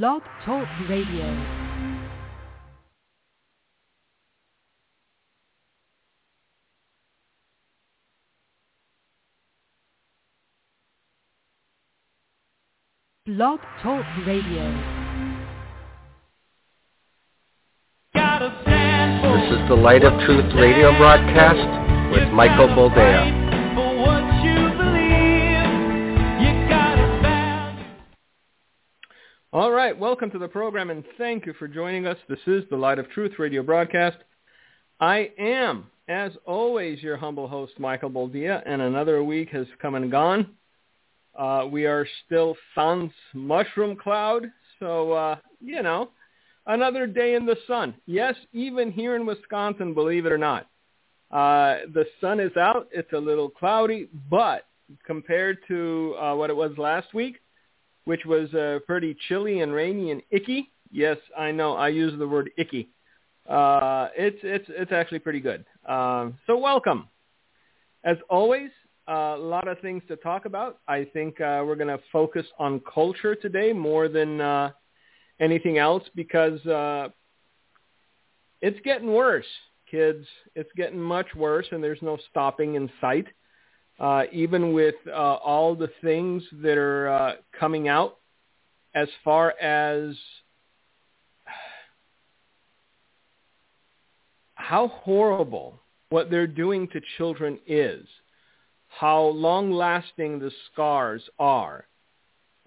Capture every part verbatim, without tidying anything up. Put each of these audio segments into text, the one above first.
Blog Talk Radio. Blog Talk Radio. This is the Light of Truth radio broadcast with Michael Boldea. All right, welcome to the program, and thank you for joining us. This is the Light of Truth radio broadcast. I am, as always, your humble host, Michael Boldea, and another week has come and gone. Uh, we are still sans mushroom cloud, so, uh, you know, another day in the sun. Yes, even here in Wisconsin, believe it or not. Uh, the sun is out. It's a little cloudy, but compared to uh, what it was last week, which was uh, pretty chilly and rainy and icky. Yes, I know. I use the word icky. Uh, it's it's it's actually pretty good. Uh, so welcome. As always, a lot of things to talk about. I think uh, we're going to focus on culture today more than uh, anything else because uh, it's getting worse, kids. It's getting much worse, and there's no stopping in sight. Uh, even with uh, all the things that are uh, coming out as far as how horrible what they're doing to children is, how long-lasting the scars are,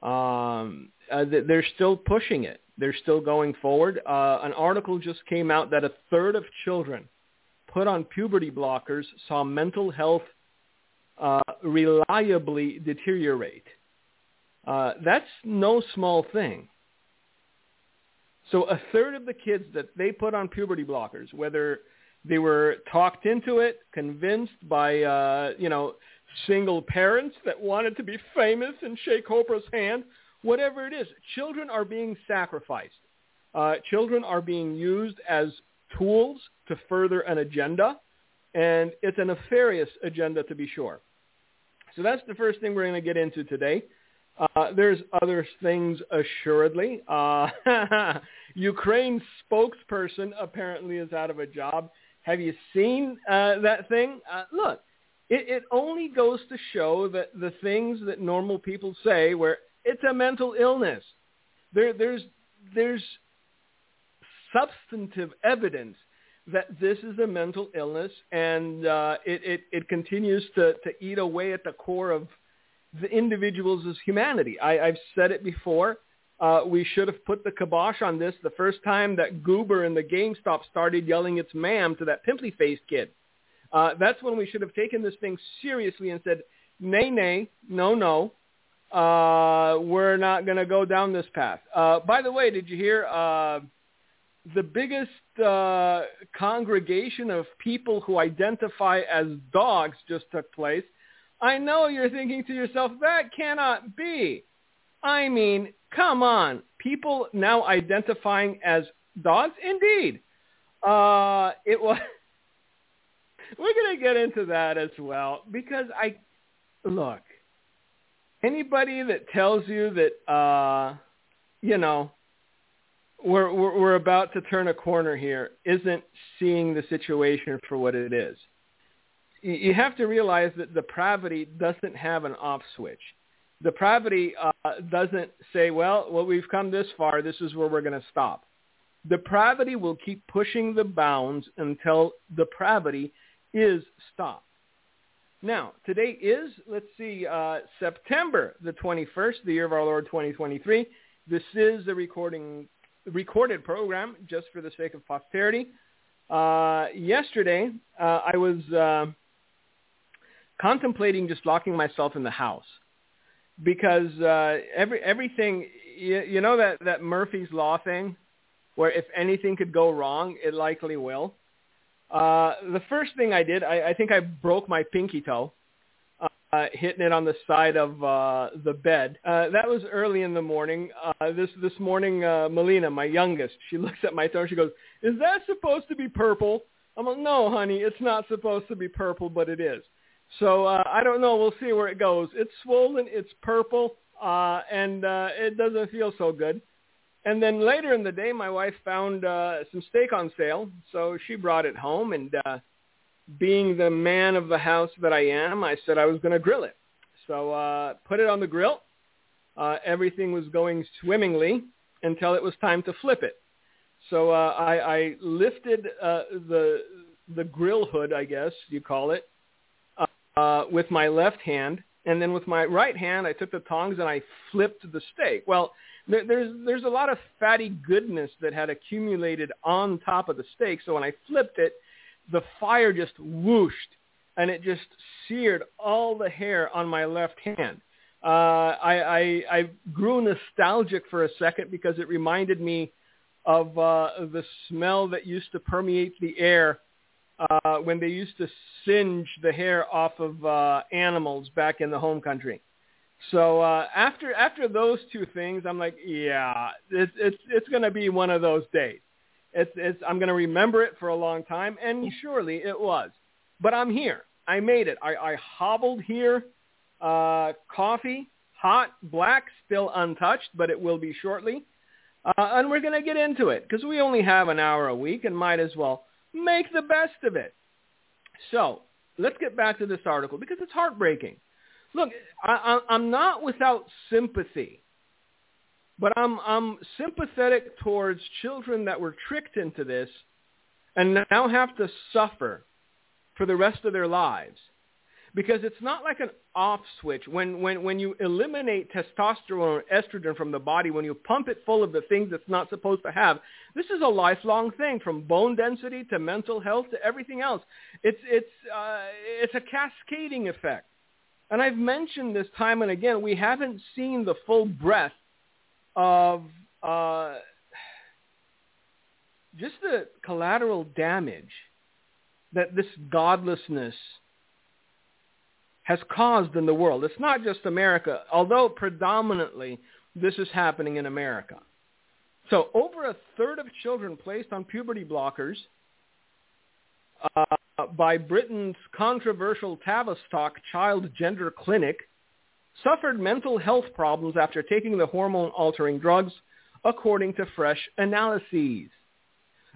um, uh, they're still pushing it. They're still going forward. Uh, an article just came out that a third of children put on puberty blockers saw mental health Uh, reliably deteriorate. Uh, that's no small thing. So a third of the kids that they put on puberty blockers, whether they were talked into it, convinced by, uh, you know, single parents that wanted to be famous and shake Oprah's hand, whatever it is, children are being sacrificed. Uh, children are being used as tools to further an agenda, and it's a nefarious agenda, to be sure. So that's the first thing we're going to get into today. Uh, there's other things, assuredly. Uh, Ukraine's spokesperson apparently is out of a job. Have you seen uh, that thing? Uh, look, it, it only goes to show that the things that normal people say, where it's a mental illness, there, there's there's substantive evidence that this is a mental illness, and uh, it, it, it continues to, to eat away at the core of the individuals' humanity. I, I've said it before. Uh, we should have put the kibosh on this the first time that Goober in the GameStop started yelling its ma'am to that pimply-faced kid. Uh, that's when we should have taken this thing seriously and said, nay, nay, no, no, uh, we're not going to go down this path. Uh, by the way, did you hear... Uh, The biggest uh, congregation of people who identify as dogs just took place. I know you're thinking to yourself, that cannot be. I mean, come on. People now identifying as dogs? Indeed. Uh, it was. We're going to get into that as well because I, look, anybody that tells you that, uh, you know, We're, we're we're about to turn a corner here, isn't seeing the situation for what it is. You have to realize that depravity doesn't have an off switch. Depravity uh, doesn't say, well, well, we've come this far. This is where we're going to stop. Depravity will keep pushing the bounds until depravity is stopped. Now, today is, let's see, uh, September the twenty-first, the year of our Lord twenty twenty-three. This is the recording recorded program just for the sake of posterity. Uh, yesterday, uh, I was uh, contemplating just locking myself in the house because uh, every everything, you, you know that, that Murphy's Law thing where if anything could go wrong, it likely will. Uh, the first thing I did, I, I think I broke my pinky toe, uh, hitting it on the side of uh, the bed. Uh, that was early in the morning. Uh, this this morning, uh, Melina, my youngest, she looks at my toe and she goes, is that supposed to be purple? I'm like, no, honey, it's not supposed to be purple, but it is. So uh, I don't know. We'll see where it goes. It's swollen. It's purple, uh, and uh, it doesn't feel so good. And then later in the day, my wife found uh, some steak on sale, so she brought it home. And uh, being the man of the house that I am, I said I was going to grill it. So uh, put it on the grill. Uh, everything was going swimmingly until it was time to flip it. So uh, I, I lifted uh, the the grill hood, I guess you call it, uh, with my left hand. And then with my right hand, I took the tongs and I flipped the steak. Well, there, there's there's a lot of fatty goodness that had accumulated on top of the steak. So when I flipped it, the fire just whooshed, and it just seared all the hair on my left hand. Uh, I, I, I grew nostalgic for a second because it reminded me of uh, the smell that used to permeate the air uh, when they used to singe the hair off of uh, animals back in the home country. So uh, after after those two things, I'm like, yeah, it's it's it's going to be one of those days. It's it's I'm going to remember it for a long time, and surely it was. But I'm here. I made it. I, I hobbled here. Uh, coffee, hot, black, still untouched, but it will be shortly. Uh, and we're going to get into it because we only have an hour a week and might as well make the best of it. So let's get back to this article because it's heartbreaking. Look, I, I, I'm not without sympathy, but I'm, I'm sympathetic towards children that were tricked into this and now have to suffer for the rest of their lives. Because it's not like an off switch. When, when when you eliminate testosterone or estrogen from the body, when you pump it full of the things it's not supposed to have, this is a lifelong thing, from bone density to mental health to everything else. It's it's uh, it's a cascading effect. And I've mentioned this time and again, we haven't seen the full breadth of uh, just the collateral damage that this godlessness has caused in the world. It's not just America, although predominantly this is happening in America. So over a third of children placed on puberty blockers uh, by Britain's controversial Tavistock child gender clinic suffered mental health problems after taking the hormone-altering drugs, according to fresh analyses.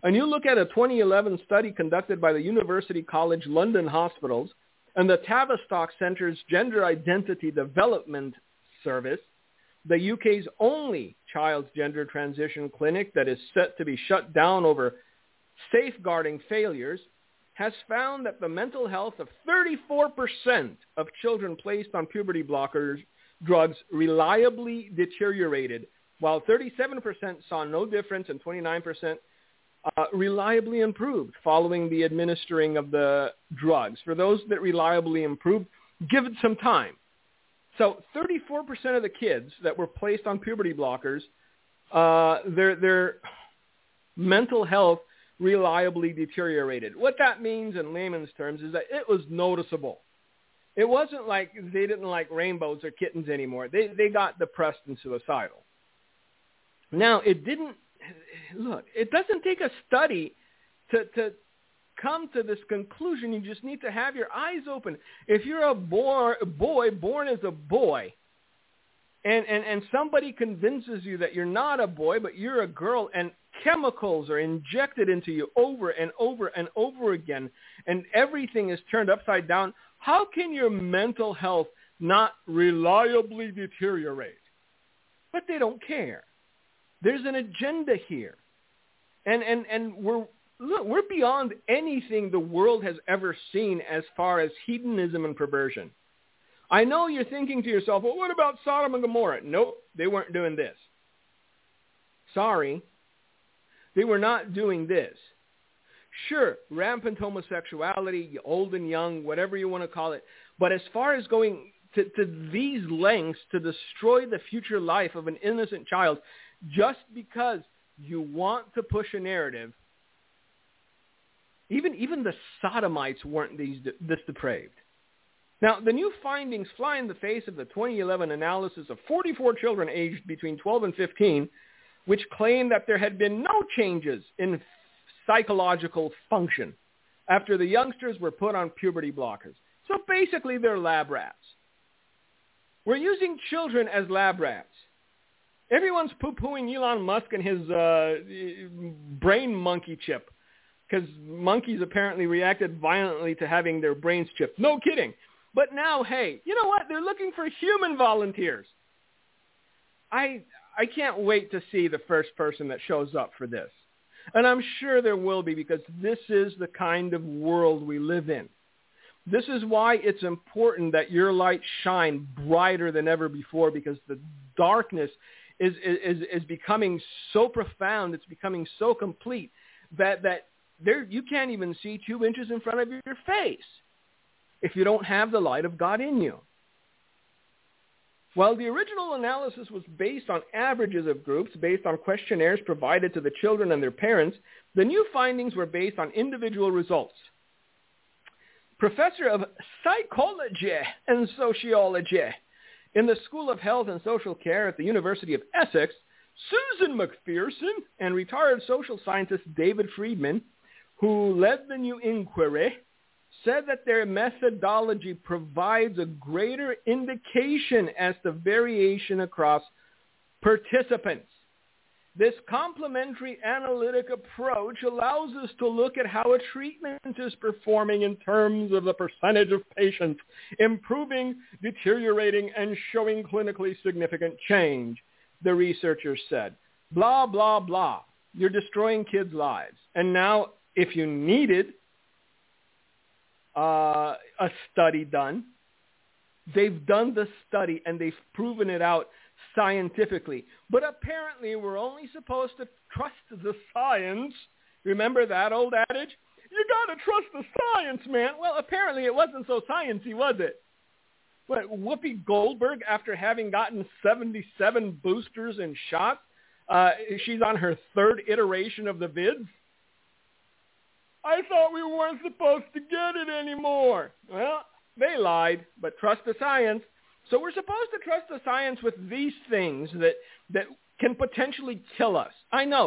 A new look at a twenty eleven study conducted by the University College London Hospitals and the Tavistock Centre's Gender Identity Development Service, the U K's only child's gender transition clinic that is set to be shut down over safeguarding failures, has found that the mental health of thirty-four percent of children placed on puberty blockers drugs reliably deteriorated, while thirty-seven percent saw no difference and twenty-nine percent Uh, reliably improved following the administering of the drugs. For those that reliably improved, give it some time. So thirty-four percent of the kids that were placed on puberty blockers, uh, their, their mental health reliably deteriorated. What that means in layman's terms is that it was noticeable. It wasn't like they didn't like rainbows or kittens anymore. They, they got depressed and suicidal. Now, it didn't Look, it doesn't take a study to, to come to this conclusion. You just need to have your eyes open. If you're a boy, boy born as a boy, and, and, and somebody convinces you that you're not a boy, but you're a girl, and chemicals are injected into you over and over and over again, and everything is turned upside down, how can your mental health not reliably deteriorate? But they don't care. There's an agenda here, and and and we're look, we're beyond anything the world has ever seen as far as hedonism and perversion. I know you're thinking to yourself, well, what about Sodom and Gomorrah? Nope, they weren't doing this. Sorry, they were not doing this. Sure, rampant homosexuality, old and young, whatever you want to call it, but as far as going to, to these lengths to destroy the future life of an innocent child, just because you want to push a narrative, even even the sodomites weren't these de- this depraved. Now, the new findings fly in the face of the twenty eleven analysis of forty-four children aged between twelve and fifteen, which claimed that there had been no changes in psychological function after the youngsters were put on puberty blockers. So basically, they're lab rats. We're using children as lab rats. Everyone's poo-pooing Elon Musk and his uh, brain monkey chip because monkeys apparently reacted violently to having their brains chipped. No kidding. But now, hey, you know what? They're looking for human volunteers. I I can't wait to see the first person that shows up for this. And I'm sure there will be, because this is the kind of world we live in. This is why it's important that your light shine brighter than ever before, because the darkness is is, is becoming so profound, it's becoming so complete that, that there you can't even see two inches in front of your face if you don't have the light of God in you. Well, the original analysis was based on averages of groups, based on questionnaires provided to the children and their parents. The new findings were based on individual results. Professor of Psychology and Sociology in the School of Health and Social Care at the University of Essex, Susan McPherson, and retired social scientist David Friedman, who led the new inquiry, said that their methodology provides a greater indication as to variation across participants. This complementary analytic approach allows us to look at how a treatment is performing in terms of the percentage of patients improving, deteriorating, and showing clinically significant change, the researchers said. Blah, blah, blah. You're destroying kids' lives. And now, if you needed Uh, a study done. They've done the study and they've proven it out scientifically. But apparently we're only supposed to trust the science. Remember that old adage? You got to trust the science, man. Well, apparently it wasn't so sciencey, was it? But Whoopi Goldberg, after having gotten seventy-seven boosters and shots, uh, she's on her third iteration of the vids. I thought we weren't supposed to get it anymore. Well, they lied, but trust the science. So we're supposed to trust the science with these things that that can potentially kill us. I know,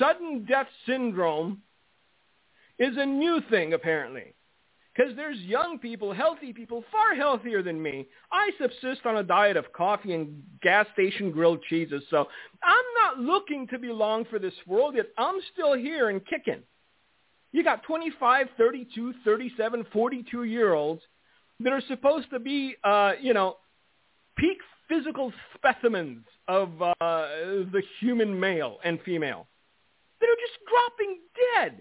sudden death syndrome is a new thing, apparently, because there's young people, healthy people, far healthier than me. I subsist on a diet of coffee and gas station grilled cheeses, so I'm not looking to belong for this world yet. I'm still here and kicking. You got twenty-five, thirty-two, thirty-seven, forty-two-year-olds that are supposed to be, uh, you know, peak physical specimens of uh, the human male and female that are just dropping dead.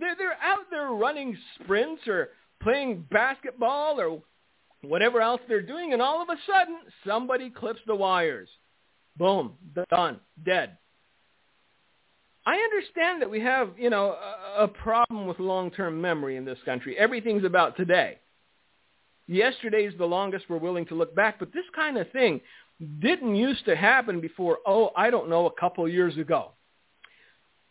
They're, they're out there running sprints or playing basketball or whatever else they're doing, and all of a sudden, somebody clips the wires. Boom, done, dead. I understand that we have, you know, a, a problem with long-term memory in this country. Everything's about today. Yesterday's the longest we're willing to look back, but this kind of thing didn't used to happen before, oh, I don't know, a couple years ago.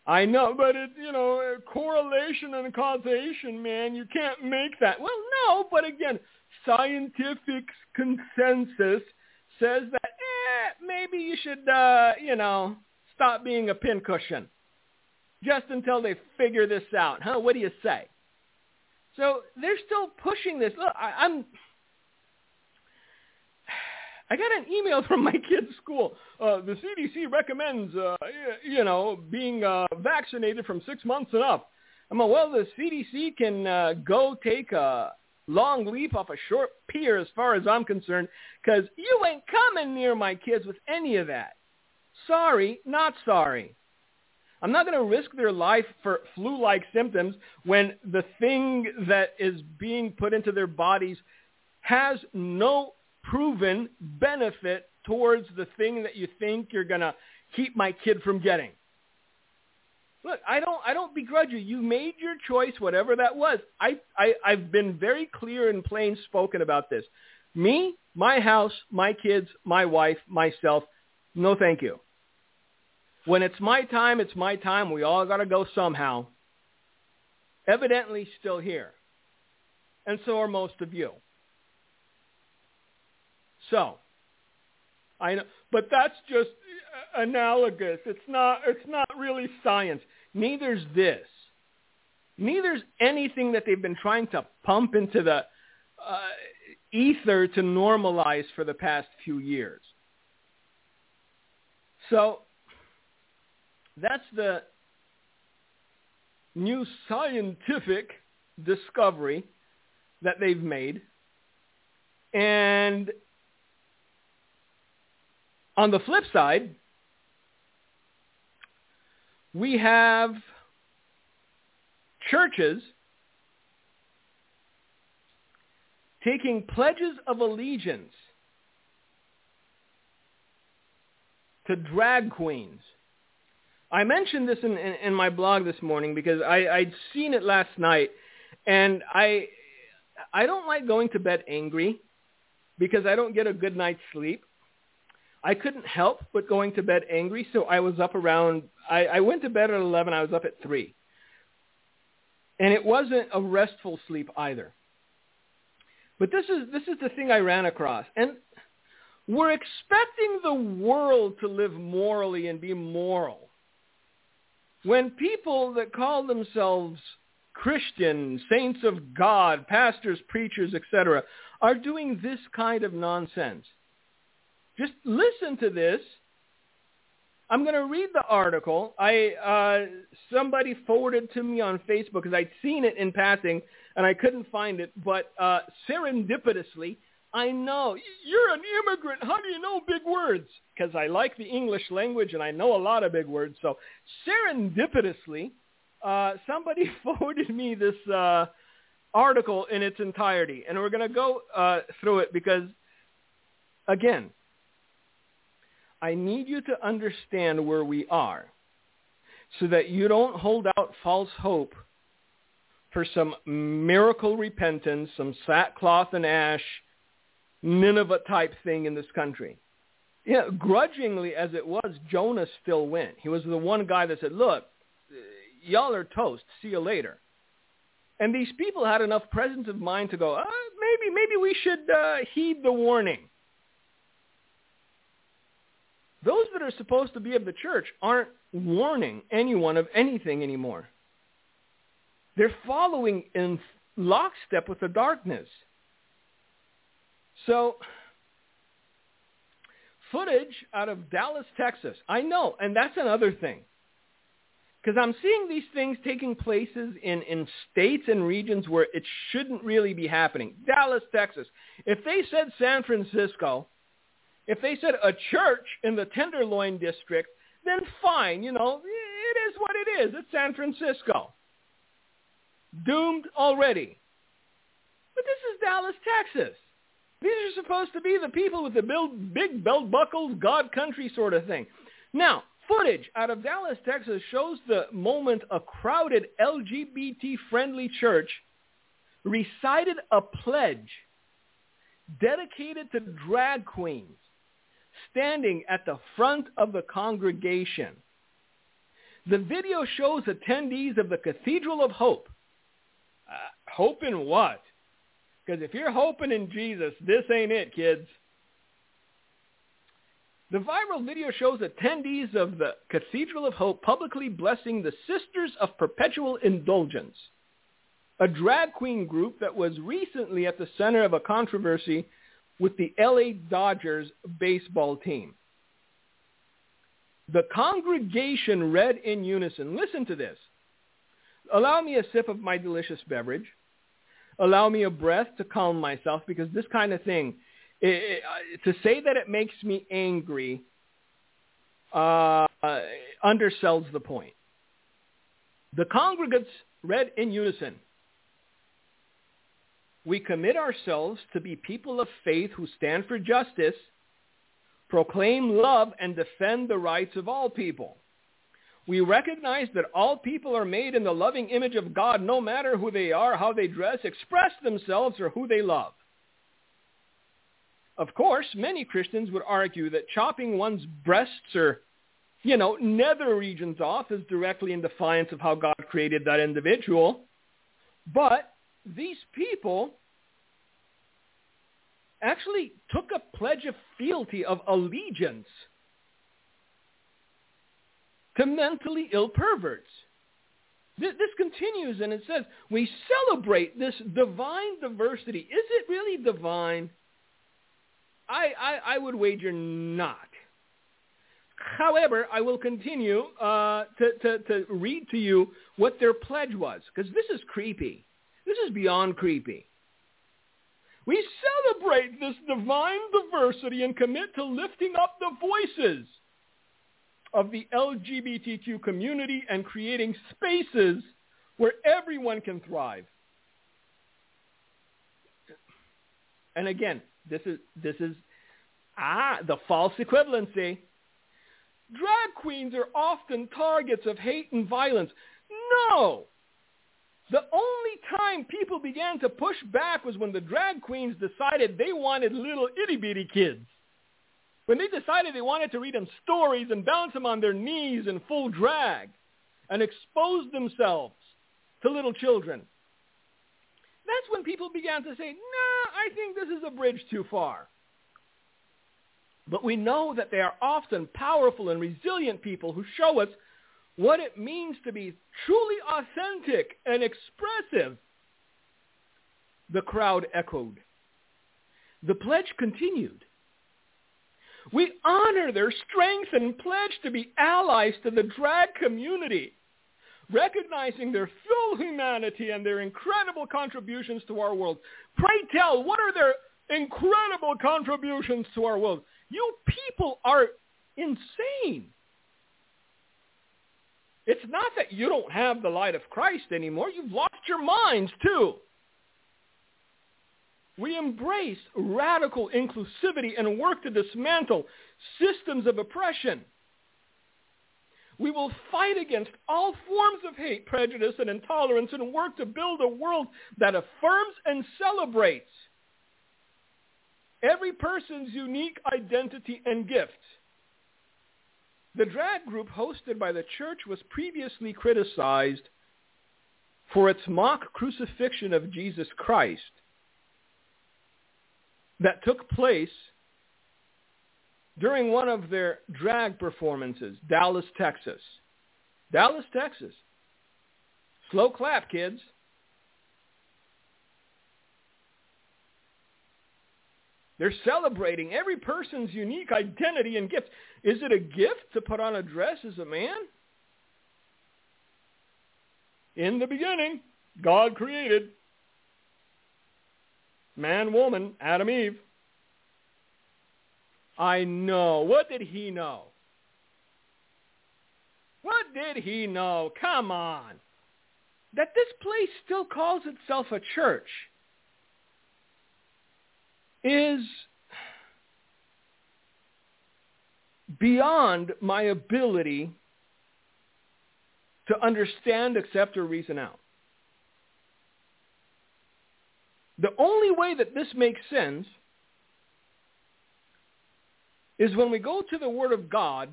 I know, but, it, you know, correlation and causation, man, you can't make that. Well, no, but again, scientific consensus says that, eh, maybe you should, uh, you know, stop being a pincushion just until they figure this out. Huh? What do you say? So they're still pushing this. Look, I, I'm, I got an email from my kid's school. Uh, the C D C recommends, uh, you know, being uh, vaccinated from six months and up. I'm like, well, the C D C can uh, go take a long leap off a short pier as far as I'm concerned, because you ain't coming near my kids with any of that. Sorry, not sorry. I'm not going to risk their life for flu-like symptoms when the thing that is being put into their bodies has no proven benefit towards the thing that you think you're going to keep my kid from getting. Look, I don't I don't begrudge you. You made your choice, whatever that was. I, I, I've been very clear and plain spoken about this. Me, my house, my kids, my wife, myself, no thank you. When it's my time, it's my time. We all got to go somehow. Evidently still here. And so are most of you. So, I know, but that's just analogous. It's not, it's not really science. Neither's this. Neither's anything that they've been trying to pump into the uh, ether to normalize for the past few years. So that's the new scientific discovery that they've made. And on the flip side, we have churches taking pledges of allegiance to drag queens. I mentioned this in, in, in my blog this morning because I, I'd seen it last night, and I I don't like going to bed angry because I don't get a good night's sleep. I couldn't help but going to bed angry, so I was up around, I, I went to bed at eleven, I was up at three. And it wasn't a restful sleep either. But this is this is the thing I ran across. And we're expecting the world to live morally and be moral. When people that call themselves Christian, saints of God, pastors, preachers, et cetera, are doing this kind of nonsense. Just listen to this. I'm going to read the article. I uh, somebody forwarded to me on Facebook because I'd seen it in passing and I couldn't find it. But uh, serendipitously, I know, you're an immigrant. How do you know big words? Because I like the English language and I know a lot of big words. So serendipitously, uh, somebody forwarded me this uh, article in its entirety. And we're going to go uh, through it because, again, I need you to understand where we are so that you don't hold out false hope for some miracle repentance, some sackcloth and ash, Nineveh type thing in this country. Yeah, grudgingly as it was, Jonah still went. He was the one guy that said, look, y'all are toast. See you later. And these people had enough presence of mind to go, uh, maybe, maybe we should uh, heed the warning. Those that are supposed to be of the church aren't warning anyone of anything anymore. They're following in lockstep with the darkness. So, footage out of Dallas, Texas. I know, and that's another thing. Because I'm seeing these things taking places in, in states and regions where it shouldn't really be happening. Dallas, Texas. If they said San Francisco, if they said a church in the Tenderloin district, then fine, you know, it is what it is. It's San Francisco. Doomed already. But this is Dallas, Texas. These are supposed to be the people with the big belt buckles, God country sort of thing. Now, footage out of Dallas, Texas shows the moment a crowded L G B T-friendly church recited a pledge dedicated to drag queens standing at the front of the congregation. The video shows attendees of the Cathedral of Hope. Uh, hope in what? Because if you're hoping in Jesus, this ain't it, kids. The viral video shows attendees of the Cathedral of Hope publicly blessing the Sisters of Perpetual Indulgence, a drag queen group that was recently at the center of a controversy with the L A Dodgers baseball team. The congregation read in unison. Listen to this. Allow me a sip of my delicious beverage. Allow me a breath to calm myself, because this kind of thing, it, it, to say that it makes me angry uh, undersells the point. The congregants read in unison, we commit ourselves to be people of faith who stand for justice, proclaim love, and defend the rights of all people. We recognize that all people are made in the loving image of God, no matter who they are, how they dress, express themselves, or who they love. Of course, many Christians would argue that chopping one's breasts or, you know, nether regions off is directly in defiance of how God created that individual. But these people actually took a pledge of fealty, of allegiance, to mentally ill perverts. This continues, and it says, we celebrate this divine diversity. Is it really divine? I, I, I would wager not. However, I will continue uh, to, to, to read to you what their pledge was, because this is creepy. This is beyond creepy. We celebrate this divine diversity and commit to lifting up the voices of the L G B T Q community and creating spaces where everyone can thrive. And again, this is, this is, ah, the false equivalency. Drag queens are often targets of hate and violence. No! The only time people began to push back was when the drag queens decided they wanted little itty-bitty kids. When they decided they wanted to read them stories and bounce them on their knees in full drag and expose themselves to little children. That's when people began to say, nah, I think this is a bridge too far. But we know that they are often powerful and resilient people who show us what it means to be truly authentic and expressive. The crowd echoed. The pledge continued. We honor their strength and pledge to be allies to the drag community, recognizing their full humanity and their incredible contributions to our world. Pray tell, what are their incredible contributions to our world? You people are insane. It's not that you don't have the light of Christ anymore. You've lost your minds, too. We embrace radical inclusivity and work to dismantle systems of oppression. We will fight against all forms of hate, prejudice, and intolerance and work to build a world that affirms and celebrates every person's unique identity and gift. The drag group hosted by the church was previously criticized for its mock crucifixion of Jesus Christ that took place during one of their drag performances, Dallas, Texas. Dallas, Texas. Slow clap, kids. They're celebrating every person's unique identity and gifts. Is it a gift to put on a dress as a man? In the beginning, God created man, woman, Adam, Eve. I know. What did he know? What did he know? Come on. That this place still calls itself a church is beyond my ability to understand, accept, or reason out. The only way that this makes sense is when we go to the Word of God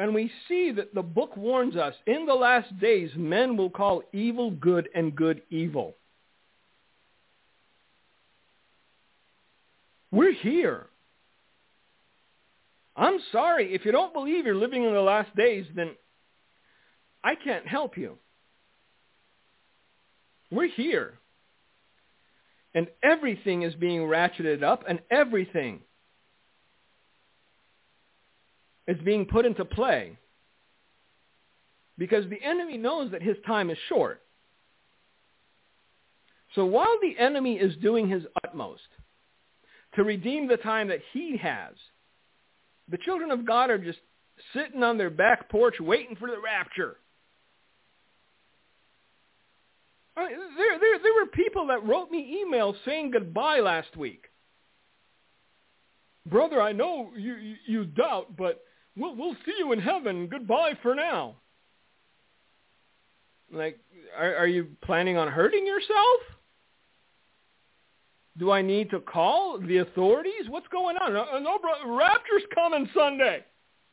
and we see that the book warns us, in the last days, men will call evil good and good evil. We're here. I'm sorry. If you don't believe you're living in the last days, then I can't help you. We're here. And everything is being ratcheted up, and everything is being put into play because the enemy knows that his time is short. So while the enemy is doing his utmost to redeem the time that he has, the children of God are just sitting on their back porch waiting for the rapture. I mean, there, there, there were people that wrote me emails saying goodbye last week. Brother, I know you, you, you doubt, but we'll, we'll see you in heaven. Goodbye for now. Like, are, are you planning on hurting yourself? Do I need to call the authorities? What's going on? No, no bro, rapture's coming Sunday.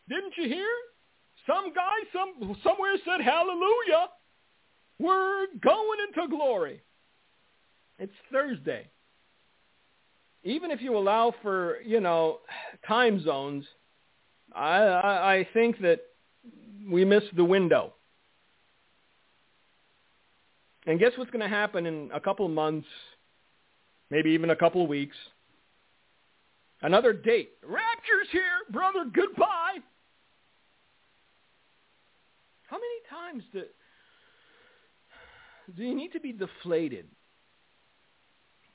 Didn't you hear? Some guy some somewhere said hallelujah. We're going into glory. It's Thursday. Even if you allow for, you know, time zones, I, I, I think that we missed the window. And guess what's going to happen in a couple months? Maybe even a couple of weeks. Another date. Rapture's here, brother. Goodbye. How many times do, do you need to be deflated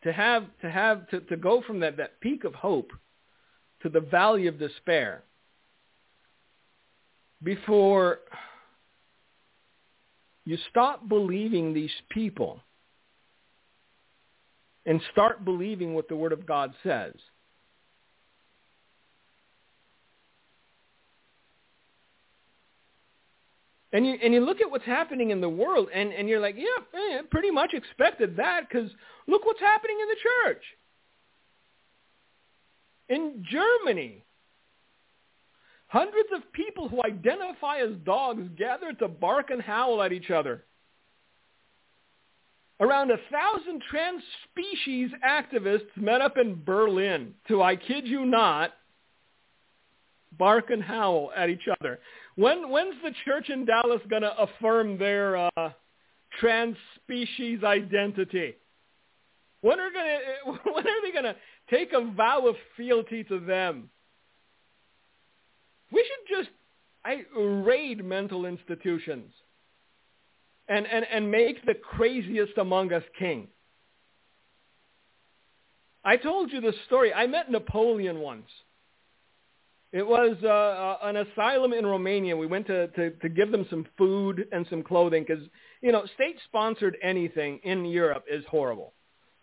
to have to have to, to go from that, that peak of hope to the valley of despair before you stop believing these people and start believing what the Word of God says? And you and you look at what's happening in the world, and, and you're like, yeah, eh, pretty much expected that, because look what's happening in the church. In Germany, hundreds of people who identify as dogs gather to bark and howl at each other. Around a thousand trans species activists met up in Berlin to, I kid you not, bark and howl at each other. When when's the church in Dallas gonna affirm their uh, trans species identity? When are gonna when are they gonna take a vow of fealty to them? We should just I, raid mental institutions and, and, and make the craziest among us king. I told you this story. I met Napoleon once. It was uh, an asylum in Romania. We went to, to, to give them some food and some clothing because, you know, state-sponsored anything in Europe is horrible.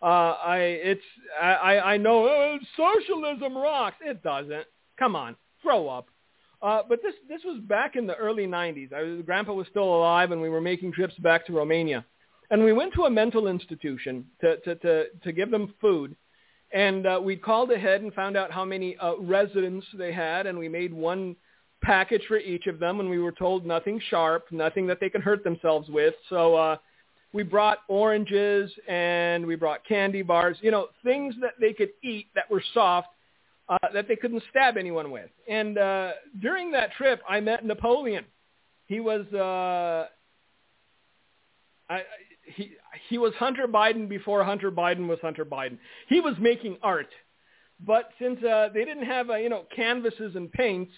Uh, I it's I, I know oh, socialism rocks. It doesn't. Come on, grow up. Uh, but this, this was back in the early nineties. I was, Grandpa was still alive, and we were making trips back to Romania. And we went to a mental institution to, to, to, to give them food. And uh, we called ahead and found out how many uh, residents they had, and we made one package for each of them, and we were told nothing sharp, nothing that they could hurt themselves with. So uh, we brought oranges, and we brought candy bars, you know, things that they could eat that were soft, uh, that they couldn't stab anyone with. And uh, during that trip, I met Napoleon. He was uh, I, he. He was Hunter Biden before Hunter Biden was Hunter Biden. He was making art. But since uh, they didn't have, uh, you know, canvases and paints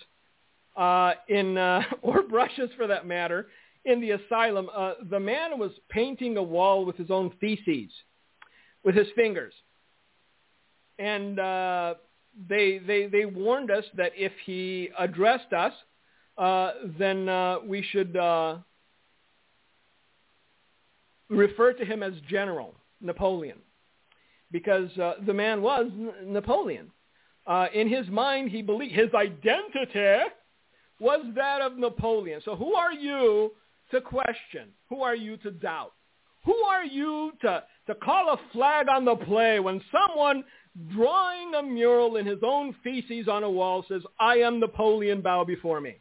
uh, in uh, or brushes for that matter in the asylum, uh, the man was painting a wall with his own feces, with his fingers. And uh, they, they, they warned us that if he addressed us, uh, then uh, we should... Uh, refer to him as General Napoleon, because uh, the man was N- Napoleon. Uh, in his mind, he believed his identity was that of Napoleon. So who are you to question? Who are you to doubt? Who are you to, to call a flag on the play when someone drawing a mural in his own feces on a wall says, I am Napoleon, bow before me?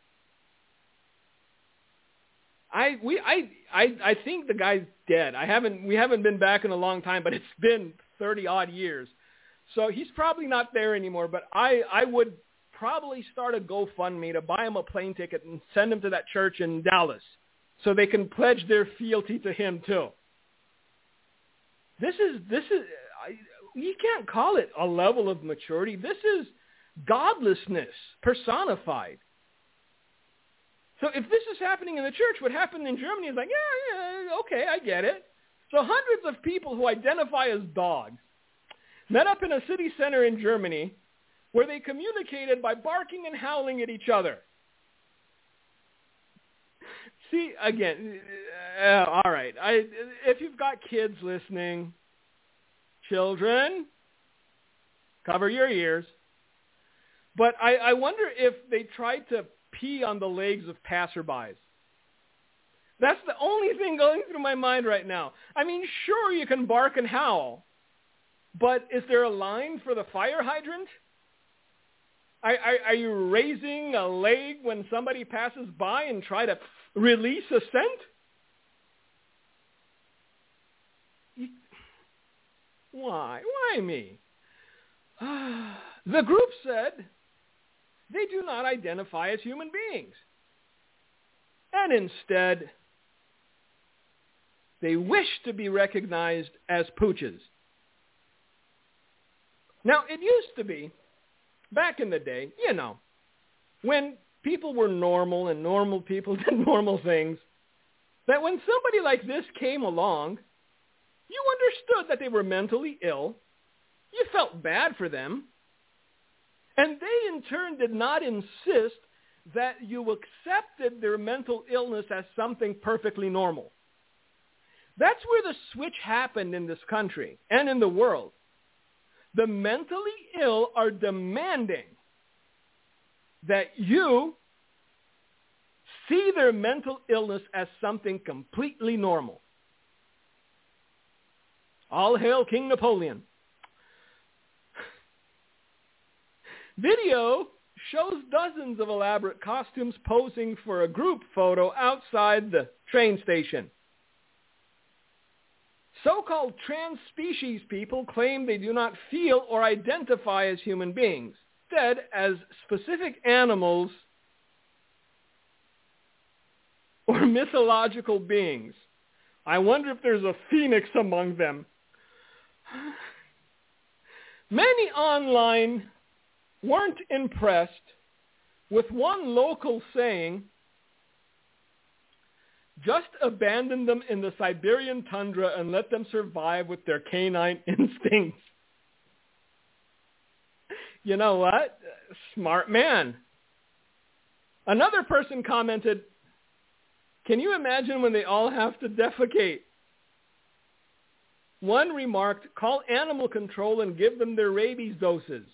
I we I, I I think the guy's dead. I haven't we haven't been back in a long time, but it's been thirty odd years, so he's probably not there anymore. But I, I would probably start a GoFundMe to buy him a plane ticket and send him to that church in Dallas, so they can pledge their fealty to him too. This is this is I, you can't call it a level of maturity. This is godlessness personified. So if this is happening in the church, what happened in Germany is like, yeah, yeah, okay, I get it. So hundreds of people who identify as dogs met up in a city center in Germany where they communicated by barking and howling at each other. See, again, uh, all right, I, if you've got kids listening, children, cover your ears. But I, I wonder if they tried to pee on the legs of passerbys. That's the only thing going through my mind right now. I mean, sure, you can bark and howl, but is there a line for the fire hydrant? Are, are, are you raising a leg when somebody passes by and try to release a scent? You, why? Why me? The group said... they do not identify as human beings. And instead, they wish to be recognized as pooches. Now, it used to be back in the day, you know, when people were normal and normal people did normal things, that when somebody like this came along, you understood that they were mentally ill. You felt bad for them. And they, in turn, did not insist that you accepted their mental illness as something perfectly normal. That's where the switch happened in this country and in the world. The mentally ill are demanding that you see their mental illness as something completely normal. All hail King Napoleon. Video shows dozens of elaborate costumes posing for a group photo outside the train station. So-called trans species people claim they do not feel or identify as human beings, instead as specific animals or mythological beings. I wonder if there's a phoenix among them. Many online weren't impressed with one local saying, "Just abandon them in the Siberian tundra and let them survive with their canine instincts." You know what? Smart man. Another person commented, "Can you imagine when they all have to defecate?" One remarked, "Call animal control and give them their rabies doses."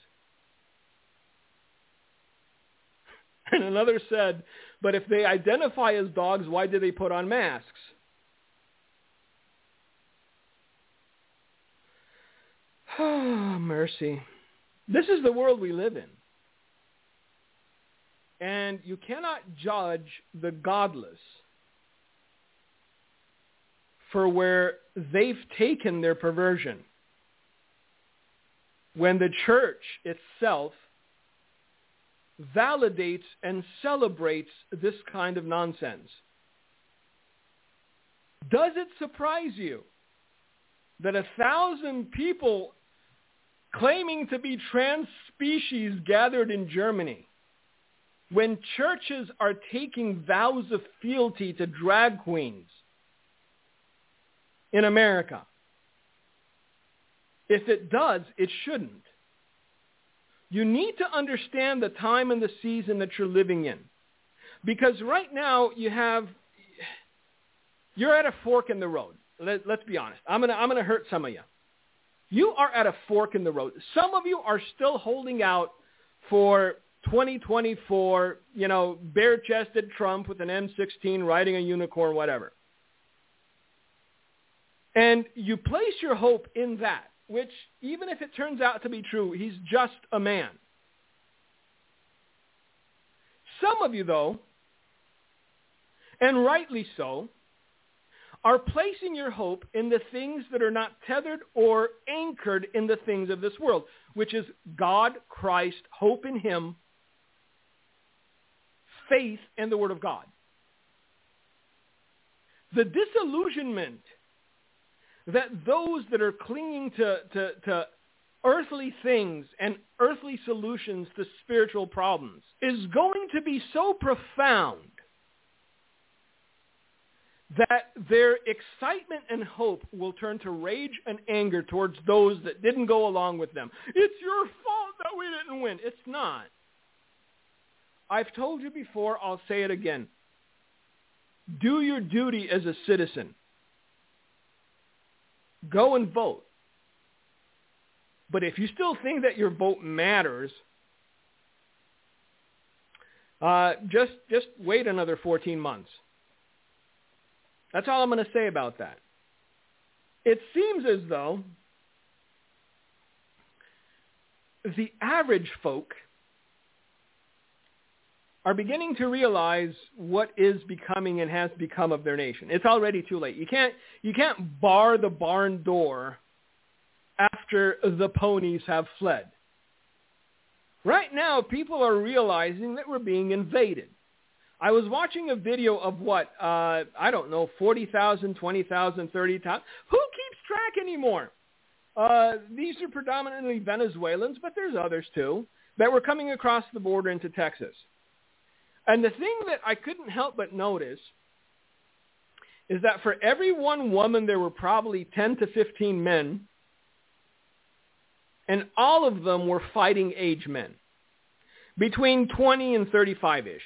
And another said, "But if they identify as dogs, why do they put on masks?" Oh, mercy. This is the world we live in. And you cannot judge the godless for where they've taken their perversion, when the church itself validates and celebrates this kind of nonsense. Does it surprise you that a thousand people claiming to be trans species gathered in Germany when churches are taking vows of fealty to drag queens in America? If it does, it shouldn't. You need to understand the time and the season that you're living in, because right now you have, you're at a fork in the road. Let, let's be honest. I'm gonna, I'm gonna hurt some of you. You are at a fork in the road. Some of you are still holding out for twenty twenty-four, you know, bare-chested Trump with an M sixteen riding a unicorn, whatever. And you place your hope in that, which, even if it turns out to be true, he's just a man. Some of you, though, and rightly so, are placing your hope in the things that are not tethered or anchored in the things of this world, which is God, Christ, hope in him, faith, and the Word of God. The disillusionment that those that are clinging to, to, to earthly things and earthly solutions to spiritual problems is going to be so profound that their excitement and hope will turn to rage and anger towards those that didn't go along with them. It's your fault that we didn't win. It's not. I've told you before, I'll say it again. Do your duty as a citizen. Go and vote. But if you still think that your vote matters, uh, just just wait another fourteen months. That's all I'm going to say about that. It seems as though the average folk are beginning to realize what is becoming and has become of their nation. It's already too late. You can't you can't bar the barn door after the ponies have fled. Right now, people are realizing that we're being invaded. I was watching a video of what, uh, I don't know, forty thousand, twenty thousand, thirty thousand. Who keeps track anymore? Uh, these are predominantly Venezuelans, but there's others too. that were coming across the border into Texas. And the thing that I couldn't help but notice is that for every one woman, there were probably ten to fifteen men, and all of them were fighting age men, between twenty and thirty-five-ish.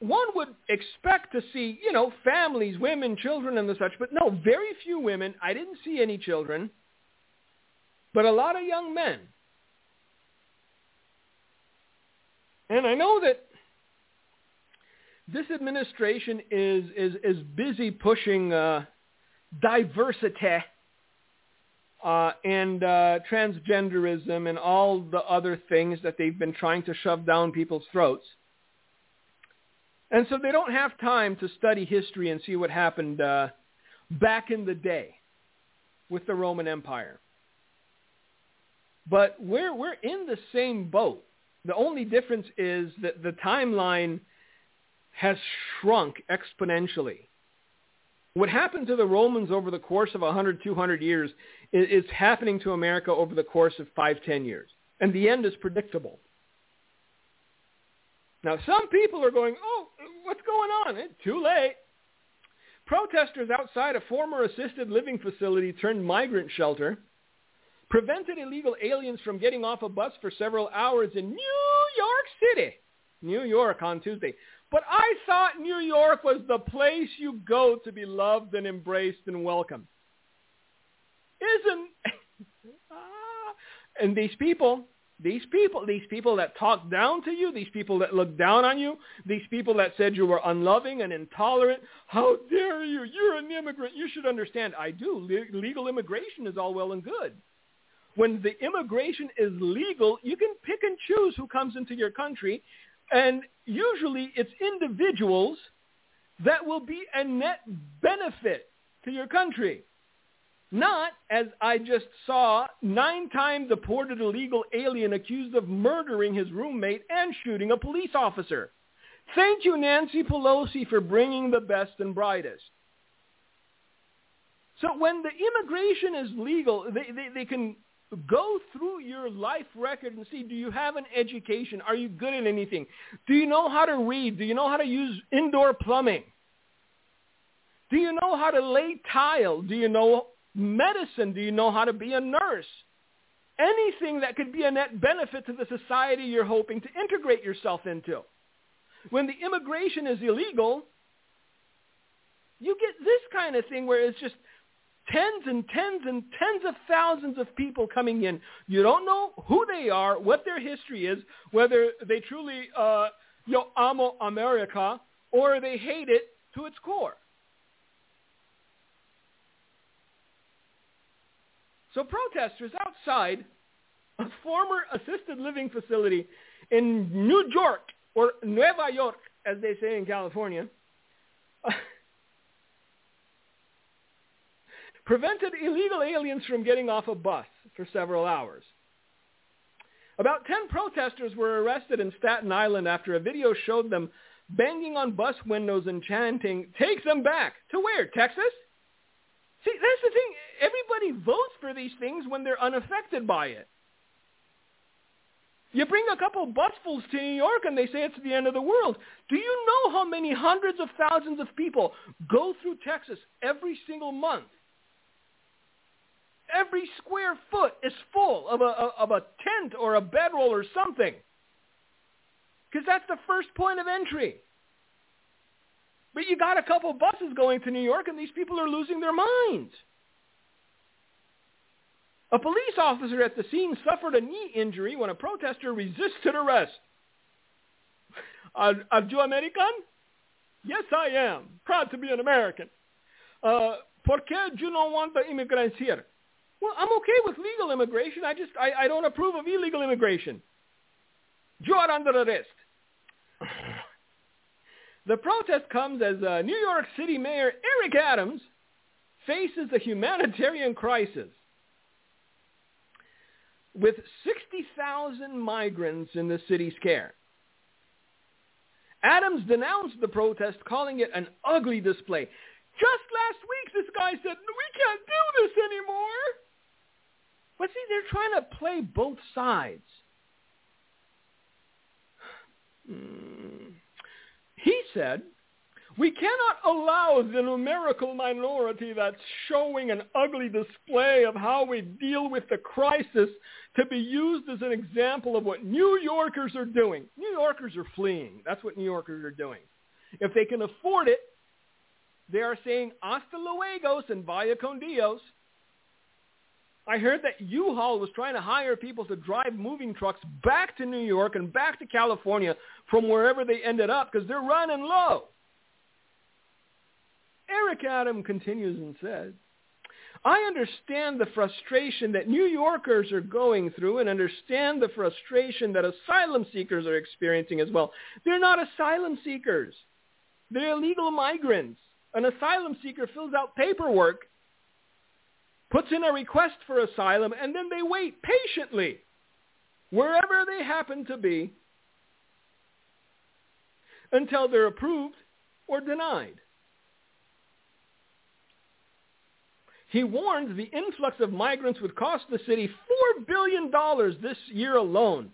One would expect to see, you know, families, women, children, and the such, but no, very few women. I didn't see any children, but a lot of young men. And I know that this administration is is, is busy pushing uh, diversity uh, and uh, transgenderism and all the other things that they've been trying to shove down people's throats. And so they don't have time to study history and see what happened uh, back in the day with the Roman Empire. But we're we're in the same boat. The only difference is that the timeline has shrunk exponentially. What happened to the Romans over the course of one hundred, two hundred years is happening to America over the course of five, ten years. And the end is predictable. Now, some people are going, oh, what's going on? It's too late. Protesters outside a former assisted living facility turned migrant shelter prevented illegal aliens from getting off a bus for several hours in New York City, New York on Tuesday. But I thought New York was the place you go to be loved and embraced and welcomed. Isn't... and these people, these people, these people that talk down to you, these people that look down on you, these people that said you were unloving and intolerant, how dare you? You're an immigrant. You should understand. I do. Le- legal immigration is all well and good. When the immigration is legal, you can pick and choose who comes into your country, and usually it's individuals that will be a net benefit to your country. Not, as I just saw, nine-time deported illegal alien accused of murdering his roommate and shooting a police officer. Thank you, Nancy Pelosi, for bringing the best and brightest. So when the immigration is legal, they, they, they can go through your life record and see, do you have an education? Are you good at anything? Do you know how to read? Do you know how to use indoor plumbing? Do you know how to lay tile? Do you know medicine? Do you know how to be a nurse? Anything that could be a net benefit to the society you're hoping to integrate yourself into. When the immigration is illegal, you get this kind of thing where it's just tens and tens and tens of thousands of people coming in. You don't know who they are, what their history is, whether they truly uh, yo amo America or they hate it to its core. So protesters outside a former assisted living facility in New York, or Nueva York, as they say in California, prevented illegal aliens from getting off a bus for several hours. About ten protesters were arrested in Staten Island after a video showed them banging on bus windows and chanting, "Take them back!" To where? Texas? See, that's the thing. Everybody votes for these things when they're unaffected by it. You bring a couple busfuls to New York and they say it's the end of the world. Do you know how many hundreds of thousands of people go through Texas every single month? Every square foot is full of a, of a tent or a bedroll or something. Because that's the first point of entry. But you got a couple buses going to New York and these people are losing their minds. A police officer at the scene suffered a knee injury when a protester resisted arrest. Are, are you American? Yes, I am. Proud to be an American. Uh, ¿Por qué you no want the immigrants here? Well, I'm okay with legal immigration. I just, I, I don't approve of illegal immigration. You are under arrest. The protest comes as uh, New York City Mayor Eric Adams faces a humanitarian crisis. With sixty thousand migrants in the city's care. Adams denounced the protest, calling it an ugly display. Just last week, this guy said, we can't do this anymore. But see, they're trying to play both sides. He said, "We cannot allow the numerical minority that's showing an ugly display of how we deal with the crisis to be used as an example of what New Yorkers are doing." New Yorkers are fleeing. That's what New Yorkers are doing. If they can afford it, they are saying hasta luego and vaya con Dios. I heard that U-Haul was trying to hire people to drive moving trucks back to New York and back to California from wherever they ended up because they're running low. Eric Adams continues and says, "I understand the frustration that New Yorkers are going through and understand the frustration that asylum seekers are experiencing as well. They're not asylum seekers. They're illegal migrants. An asylum seeker fills out paperwork, puts in a request for asylum, and then they wait patiently wherever they happen to be until they're approved or denied." He warns the influx of migrants would cost the city four billion dollars this year alone.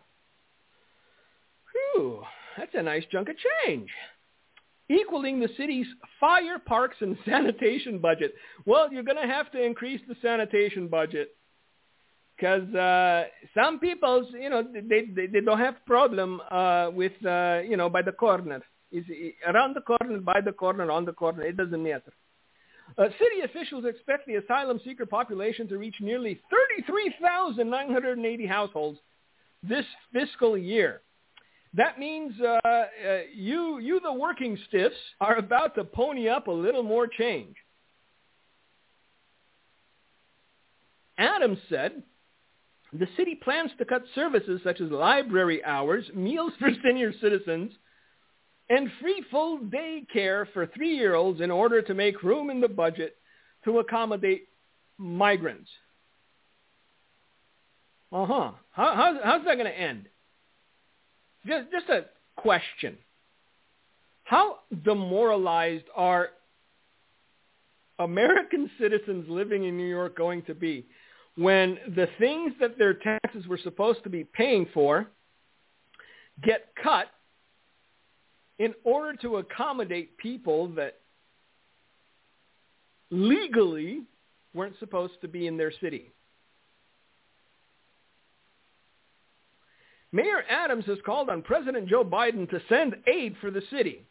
Whew, that's a nice chunk of change, equaling the city's fire, parks, and sanitation budget. Well, you're going to have to increase the sanitation budget because uh, some people, you know, they, they, they don't have problem uh, with, uh, you know, by the corner. It's around the corner, by the corner, on the corner. It doesn't matter. Uh, city officials expect the asylum seeker population to reach nearly thirty-three thousand nine hundred eighty households this fiscal year. That means uh, uh, you, you, the working stiffs, are about to pony up a little more change. Adams said the city plans to cut services such as library hours, meals for senior citizens, and free full day care for three-year-olds in order to make room in the budget to accommodate migrants. Uh-huh. How, how's, how's that going to end? Just, just a question. How demoralized are American citizens living in New York going to be when the things that their taxes were supposed to be paying for get cut in order to accommodate people that legally weren't supposed to be in their city? Mayor Adams has called on President Joe Biden to send aid for the city.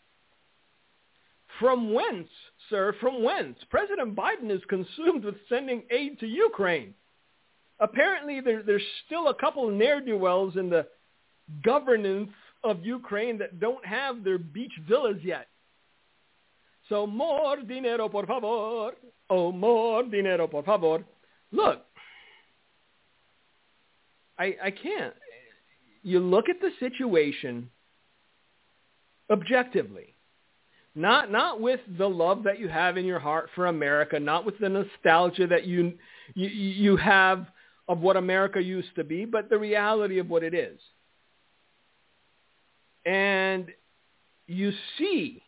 From whence, sir, from whence? President Biden is consumed with sending aid to Ukraine. Apparently, there, there's still a couple ne'er-do-wells in the governance of Ukraine that don't have their beach villas yet. So more dinero, por favor. Oh, more dinero, por favor. Look, I, I can't. You look at the situation objectively, not not with the love that you have in your heart for America, not with the nostalgia that you you, you have of what America used to be, but the reality of what it is. And you see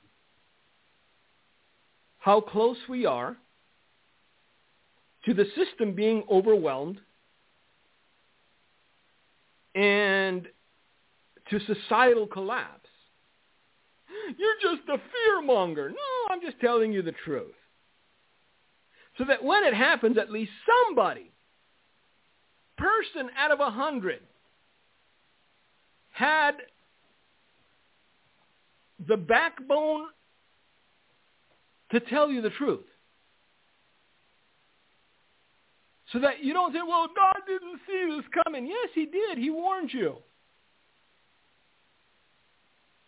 how close we are to the system being overwhelmed and to societal collapse. You're just a fearmonger. No, I'm just telling you the truth. So that when it happens, at least somebody, person out of a hundred, had the backbone to tell you the truth. So that you don't say, well, God didn't see this coming. Yes, he did. He warned you.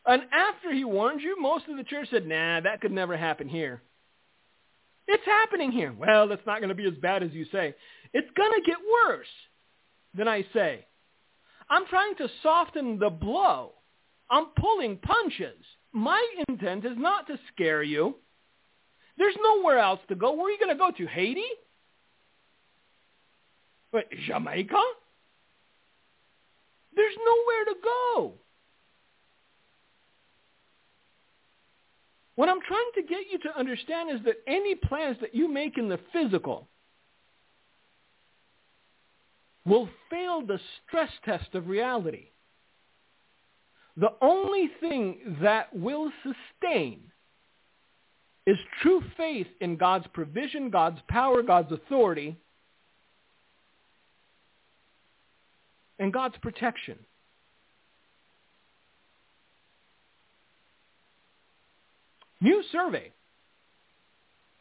And after he warned you, most of the church said, nah, that could never happen here. It's happening here. Well, it's not going to be as bad as you say. It's going to get worse than I say. I'm trying to soften the blow. I'm pulling punches. My intent is not to scare you. There's nowhere else to go. Where are you going to go to? Haiti? But Jamaica? There's nowhere to go. What I'm trying to get you to understand is that any plans that you make in the physical will fail the stress test of reality. the only thing that will sustain is true faith in God's provision, God's power, God's authority, and God's protection. New survey.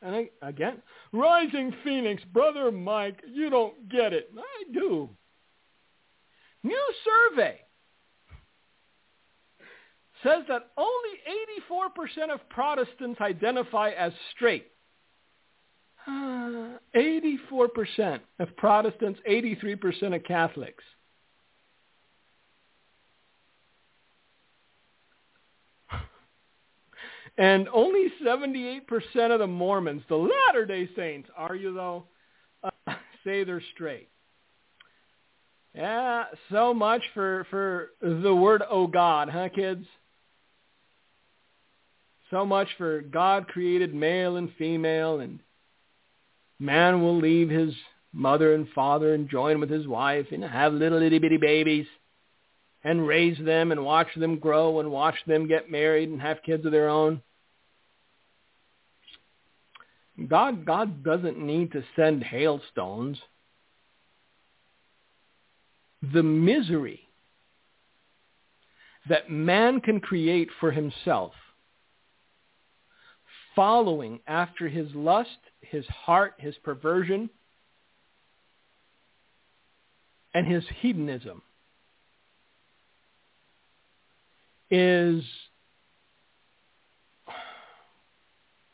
And I, again, Rising Phoenix, Brother Mike, you don't get it. I do. New survey says that only eighty-four percent of Protestants identify as straight. Uh, eighty-four percent of Protestants, eighty-three percent of Catholics. And only seventy-eight percent of the Mormons, the Latter-day Saints, are you though, uh, say they're straight. Yeah, so much for, for the word, oh God, huh, kids? So much for God created male and female, and man will leave his mother and father and join with his wife and have little itty-bitty babies and raise them and watch them grow and watch them get married and have kids of their own. God, God doesn't need to send hailstones. The misery that man can create for himself, following after his lust, his heart, his perversion, and his hedonism, is,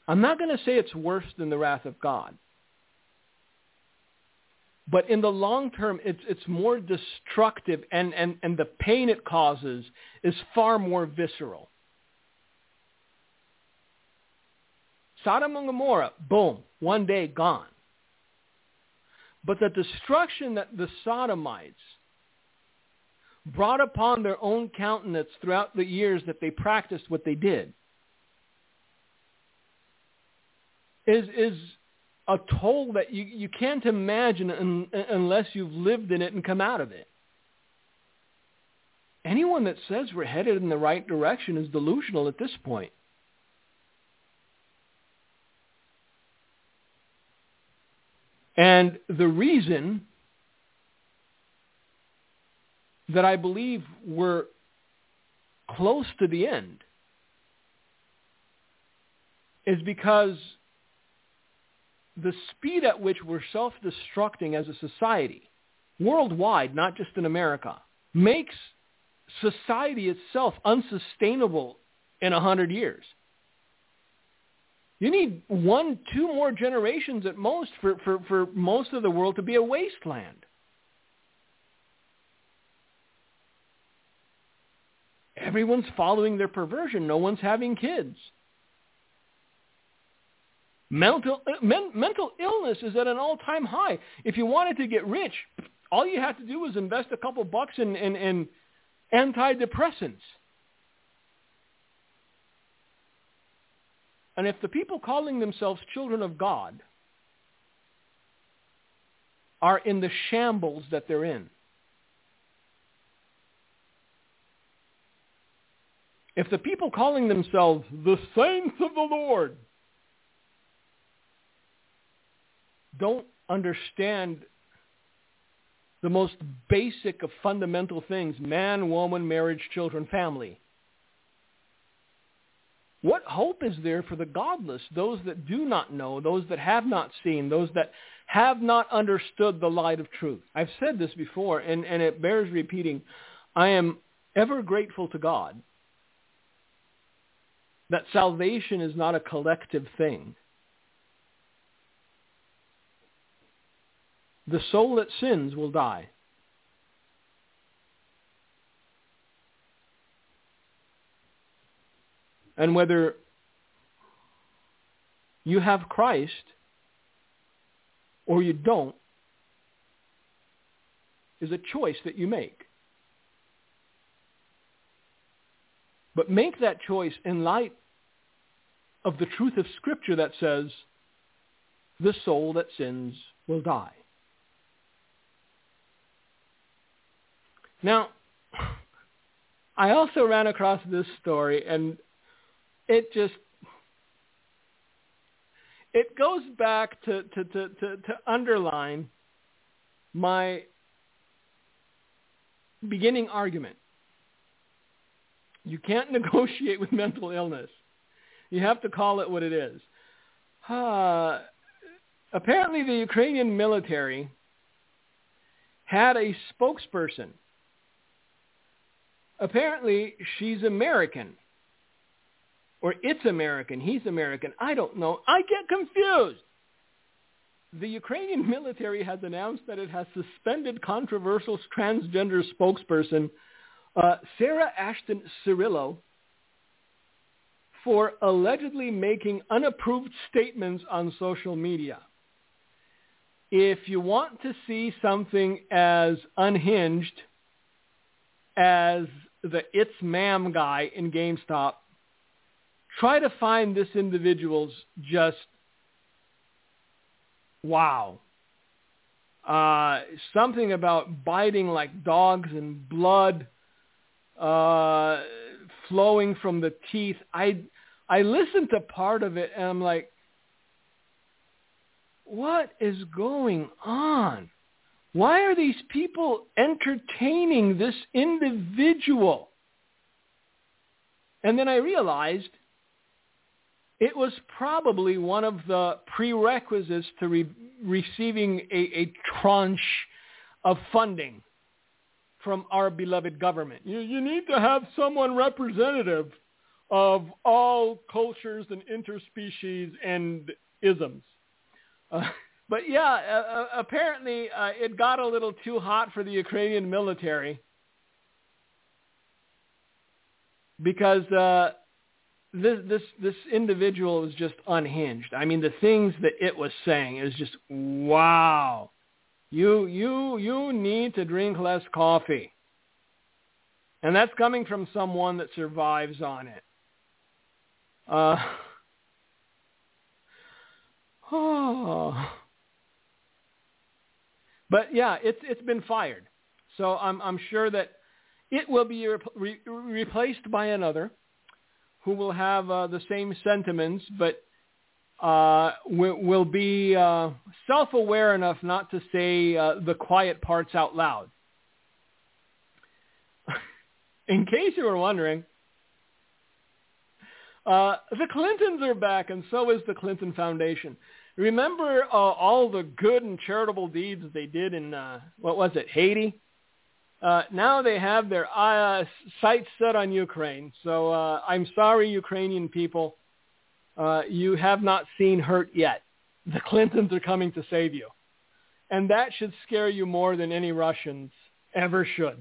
I'm not going to say it's worse than the wrath of God, but in the long term, it's it's more destructive, and, and, and the pain it causes is far more visceral. Sodom and Gomorrah, boom, one day gone. But the destruction that the Sodomites brought upon their own countenance throughout the years that they practiced what they did is is a toll that you, you can't imagine un, unless you've lived in it and come out of it. Anyone that says we're headed in the right direction is delusional at this point. And the reason that I believe we're close to the end is because the speed at which we're self-destructing as a society, worldwide, not just in America, makes society itself unsustainable in a hundred years. You need one, two more generations at most for, for, for most of the world to be a wasteland. Everyone's following their perversion. No one's having kids. Mental, men, mental illness is at an all-time high. If you wanted to get rich, all you have to do is invest a couple bucks in, in, in antidepressants. And if the people calling themselves children of God are in the shambles that they're in, if the people calling themselves the saints of the Lord don't understand the most basic of fundamental things, man, woman, marriage, children, family, what hope is there for the godless, those that do not know, those that have not seen, those that have not understood the light of truth? I've said this before, and, and it bears repeating. I am ever grateful to God that salvation is not a collective thing. The soul that sins will die. And whether you have Christ or you don't is a choice that you make. But make that choice in light of the truth of Scripture that says, the soul that sins will die. Now, I also ran across this story, and it just, it goes back to, to, to, to, to underline my beginning argument. You can't negotiate with mental illness. You have to call it what it is. Uh, apparently the Ukrainian military had a spokesperson. Apparently she's American. Or it's American. He's American. I don't know. I get confused. The Ukrainian military has announced that it has suspended controversial transgender spokesperson uh, Sarah Ashton Cirillo for allegedly making unapproved statements on social media. If you want to see something as unhinged as the It's Ma'am guy in GameStop, try to find this individual's just wow. Uh, something about biting like dogs and blood uh, flowing from the teeth. I I listened to part of it and I'm like, what is going on? Why are these people entertaining this individual? And then I realized it was probably one of the prerequisites to re- receiving a, a tranche of funding from our beloved government. You, you need to have someone representative of all cultures and interspecies and isms. Uh, but yeah, uh, apparently uh, it got a little too hot for the Ukrainian military because uh, this this this individual was just unhinged. I mean, the things that it was saying is just wow. You you you need to drink less coffee, and that's coming from someone that survives on it. Uh. Oh. But yeah, it's it's been fired. So I'm I'm sure that it will be re- replaced by another who will have uh, the same sentiments, but uh, will, will be uh, self-aware enough not to say uh, the quiet parts out loud. In case you were wondering, Uh, the Clintons are back, and so is the Clinton Foundation. Remember uh, all the good and charitable deeds they did in, uh, what was it, Haiti? Uh, now they have their uh, sights set on Ukraine. So uh, I'm sorry, Ukrainian people. Uh, you have not seen hurt yet. The Clintons are coming to save you. And that should scare you more than any Russians ever should.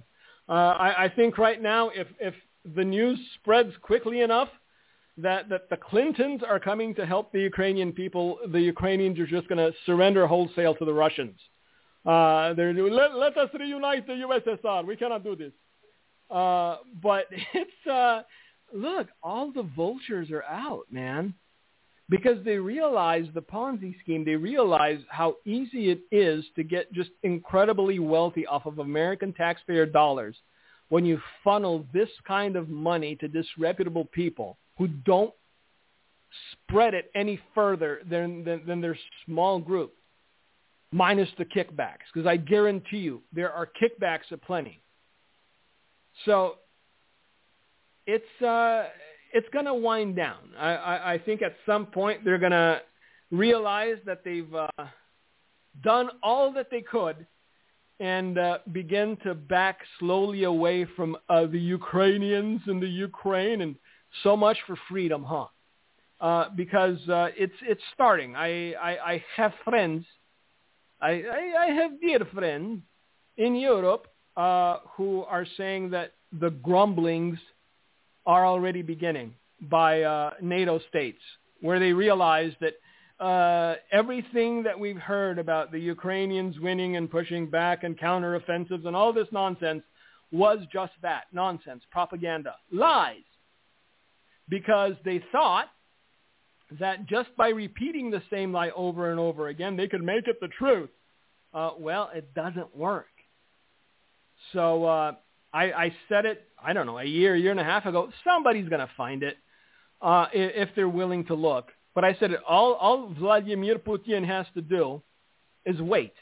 Uh, I, I think right now, if, if the news spreads quickly enough, That, that the Clintons are coming to help the Ukrainian people, the Ukrainians are just going to surrender wholesale to the Russians. Uh, they're let, let us reunite the U S S R. We cannot do this. Uh, but it's, uh, look, all the vultures are out, man, because they realize the Ponzi scheme. They realize how easy it is to get just incredibly wealthy off of American taxpayer dollars when you funnel this kind of money to disreputable people who don't spread it any further than, than, than their small group, minus the kickbacks, because I guarantee you there are kickbacks aplenty. So it's uh, it's going to wind down. I, I, I think at some point they're going to realize that they've uh, done all that they could and uh, begin to back slowly away from uh, the Ukrainians and the Ukraine and so much for freedom, huh? Uh, because uh, it's it's starting. I, I, I have friends. I, I, I have dear friends in Europe uh, who are saying that the grumblings are already beginning by uh, NATO states, where they realize that uh, everything that we've heard about the Ukrainians winning and pushing back and counteroffensives and all this nonsense was just that, nonsense, propaganda, lies. Because they thought that just by repeating the same lie over and over again, they could make it the truth. Uh, well, it doesn't work. So uh, I, I said it, I don't know, a year, year and a half ago. Somebody's going to find it uh, if they're willing to look. But I said it, all, all Vladimir Putin has to do is wait.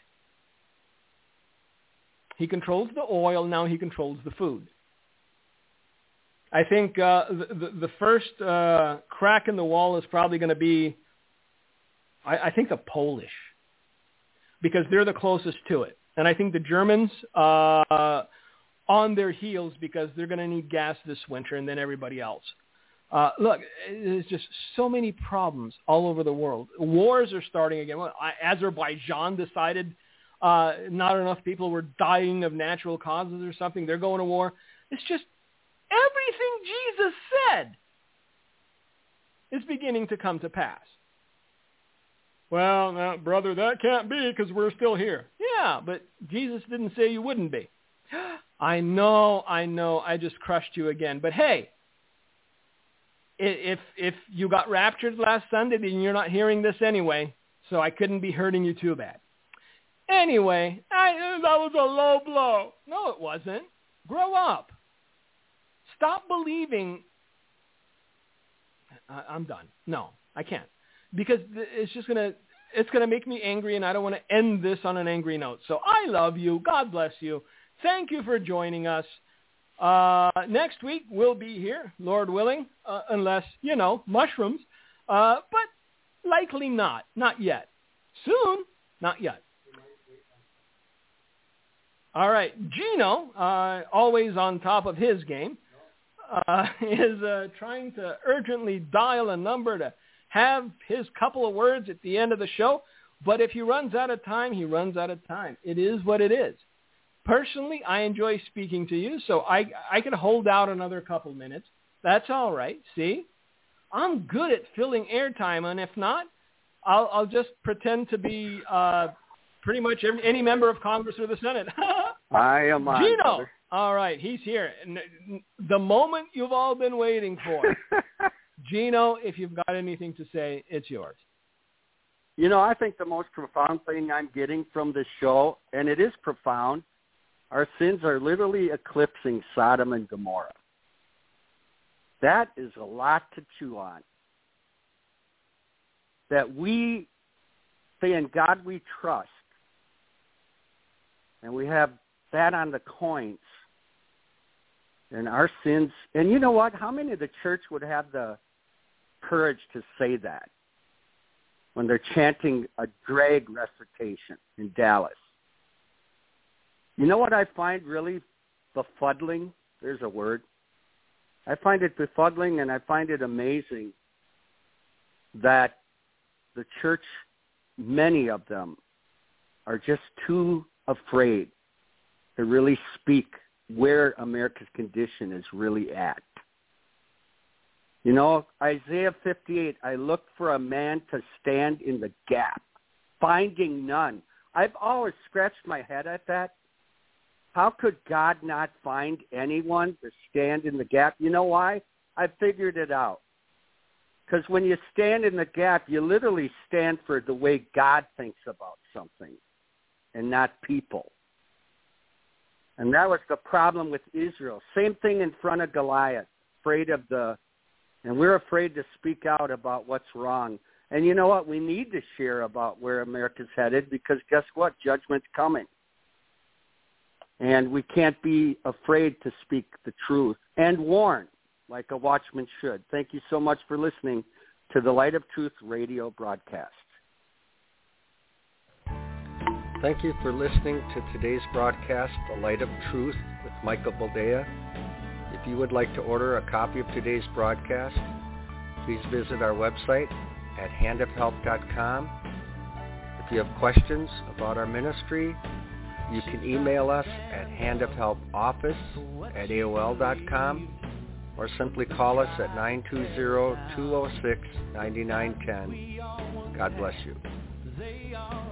He controls the oil. Now he controls the food. I think uh, the, the first uh, crack in the wall is probably going to be, I, I think, the Polish, because they're the closest to it. And I think the Germans uh, on their heels, because they're going to need gas this winter, and then everybody else. Uh, look, there's just so many problems all over the world. Wars are starting again. Azerbaijan decided uh, not enough people were dying of natural causes or something. They're going to war. It's just everything Jesus said is beginning to come to pass. Well, now, brother, that can't be because we're still here. Yeah, but Jesus didn't say you wouldn't be. I know, I know, I just crushed you again. But hey, if if you got raptured last Sunday, then you're not hearing this anyway, so I couldn't be hurting you too bad. Anyway, I, that was a low blow. No, it wasn't. Grow up. Stop believing. I, I'm done. No, I can't. Because it's just going to it's gonna make me angry, and I don't want to end this on an angry note. So I love you. God bless you. Thank you for joining us. Uh, next week, we'll be here, Lord willing, uh, unless, you know, mushrooms. Uh, but likely not. Not yet. Soon, not yet. All right. Gino, uh, always on top of his game, uh, is uh, trying to urgently dial a number to have his couple of words at the end of the show, but if he runs out of time, he runs out of time. It is what it is. Personally, I enjoy speaking to you, so I I can hold out another couple minutes. That's all right. See? I'm good at filling airtime, and if not, I'll, I'll just pretend to be uh, pretty much every, any member of Congress or the Senate. I am on, Gino. Brother. All right, he's here. The moment you've all been waiting for. Gino, if you've got anything to say, it's yours. You know, I think the most profound thing I'm getting from this show, and it is profound, our sins are literally eclipsing Sodom and Gomorrah. That is a lot to chew on. That we say, in God we trust, and we have that on the coins. And our sins, and you know what? How many of the church would have the courage to say that when they're chanting a drag recitation in Dallas? You know what I find really befuddling? There's a word. I find it befuddling, and I find it amazing that the church, many of them, are just too afraid to really speak where America's condition is really at. You know, Isaiah fifty-eight, I look for a man to stand in the gap, finding none. I've always scratched my head at that. How could God not find anyone to stand in the gap? You know why? I figured it out. Because when you stand in the gap, you literally stand for the way God thinks about something and not people. And that was the problem with Israel. Same thing in front of Goliath, afraid of the, and we're afraid to speak out about what's wrong. And you know what? We need to share about where America's headed, because guess what? Judgment's coming. And we can't be afraid to speak the truth and warn like a watchman should. Thank you so much for listening to the Light of Truth radio broadcast. Thank you for listening to today's broadcast, The Light of Truth with Michael Boldea. If you would like to order a copy of today's broadcast, please visit our website at hand of help dot com. If you have questions about our ministry, you can email us at handofhelpoffice at A O L dot com or simply call us at nine two zero, two zero six, nine nine one zero. God bless you.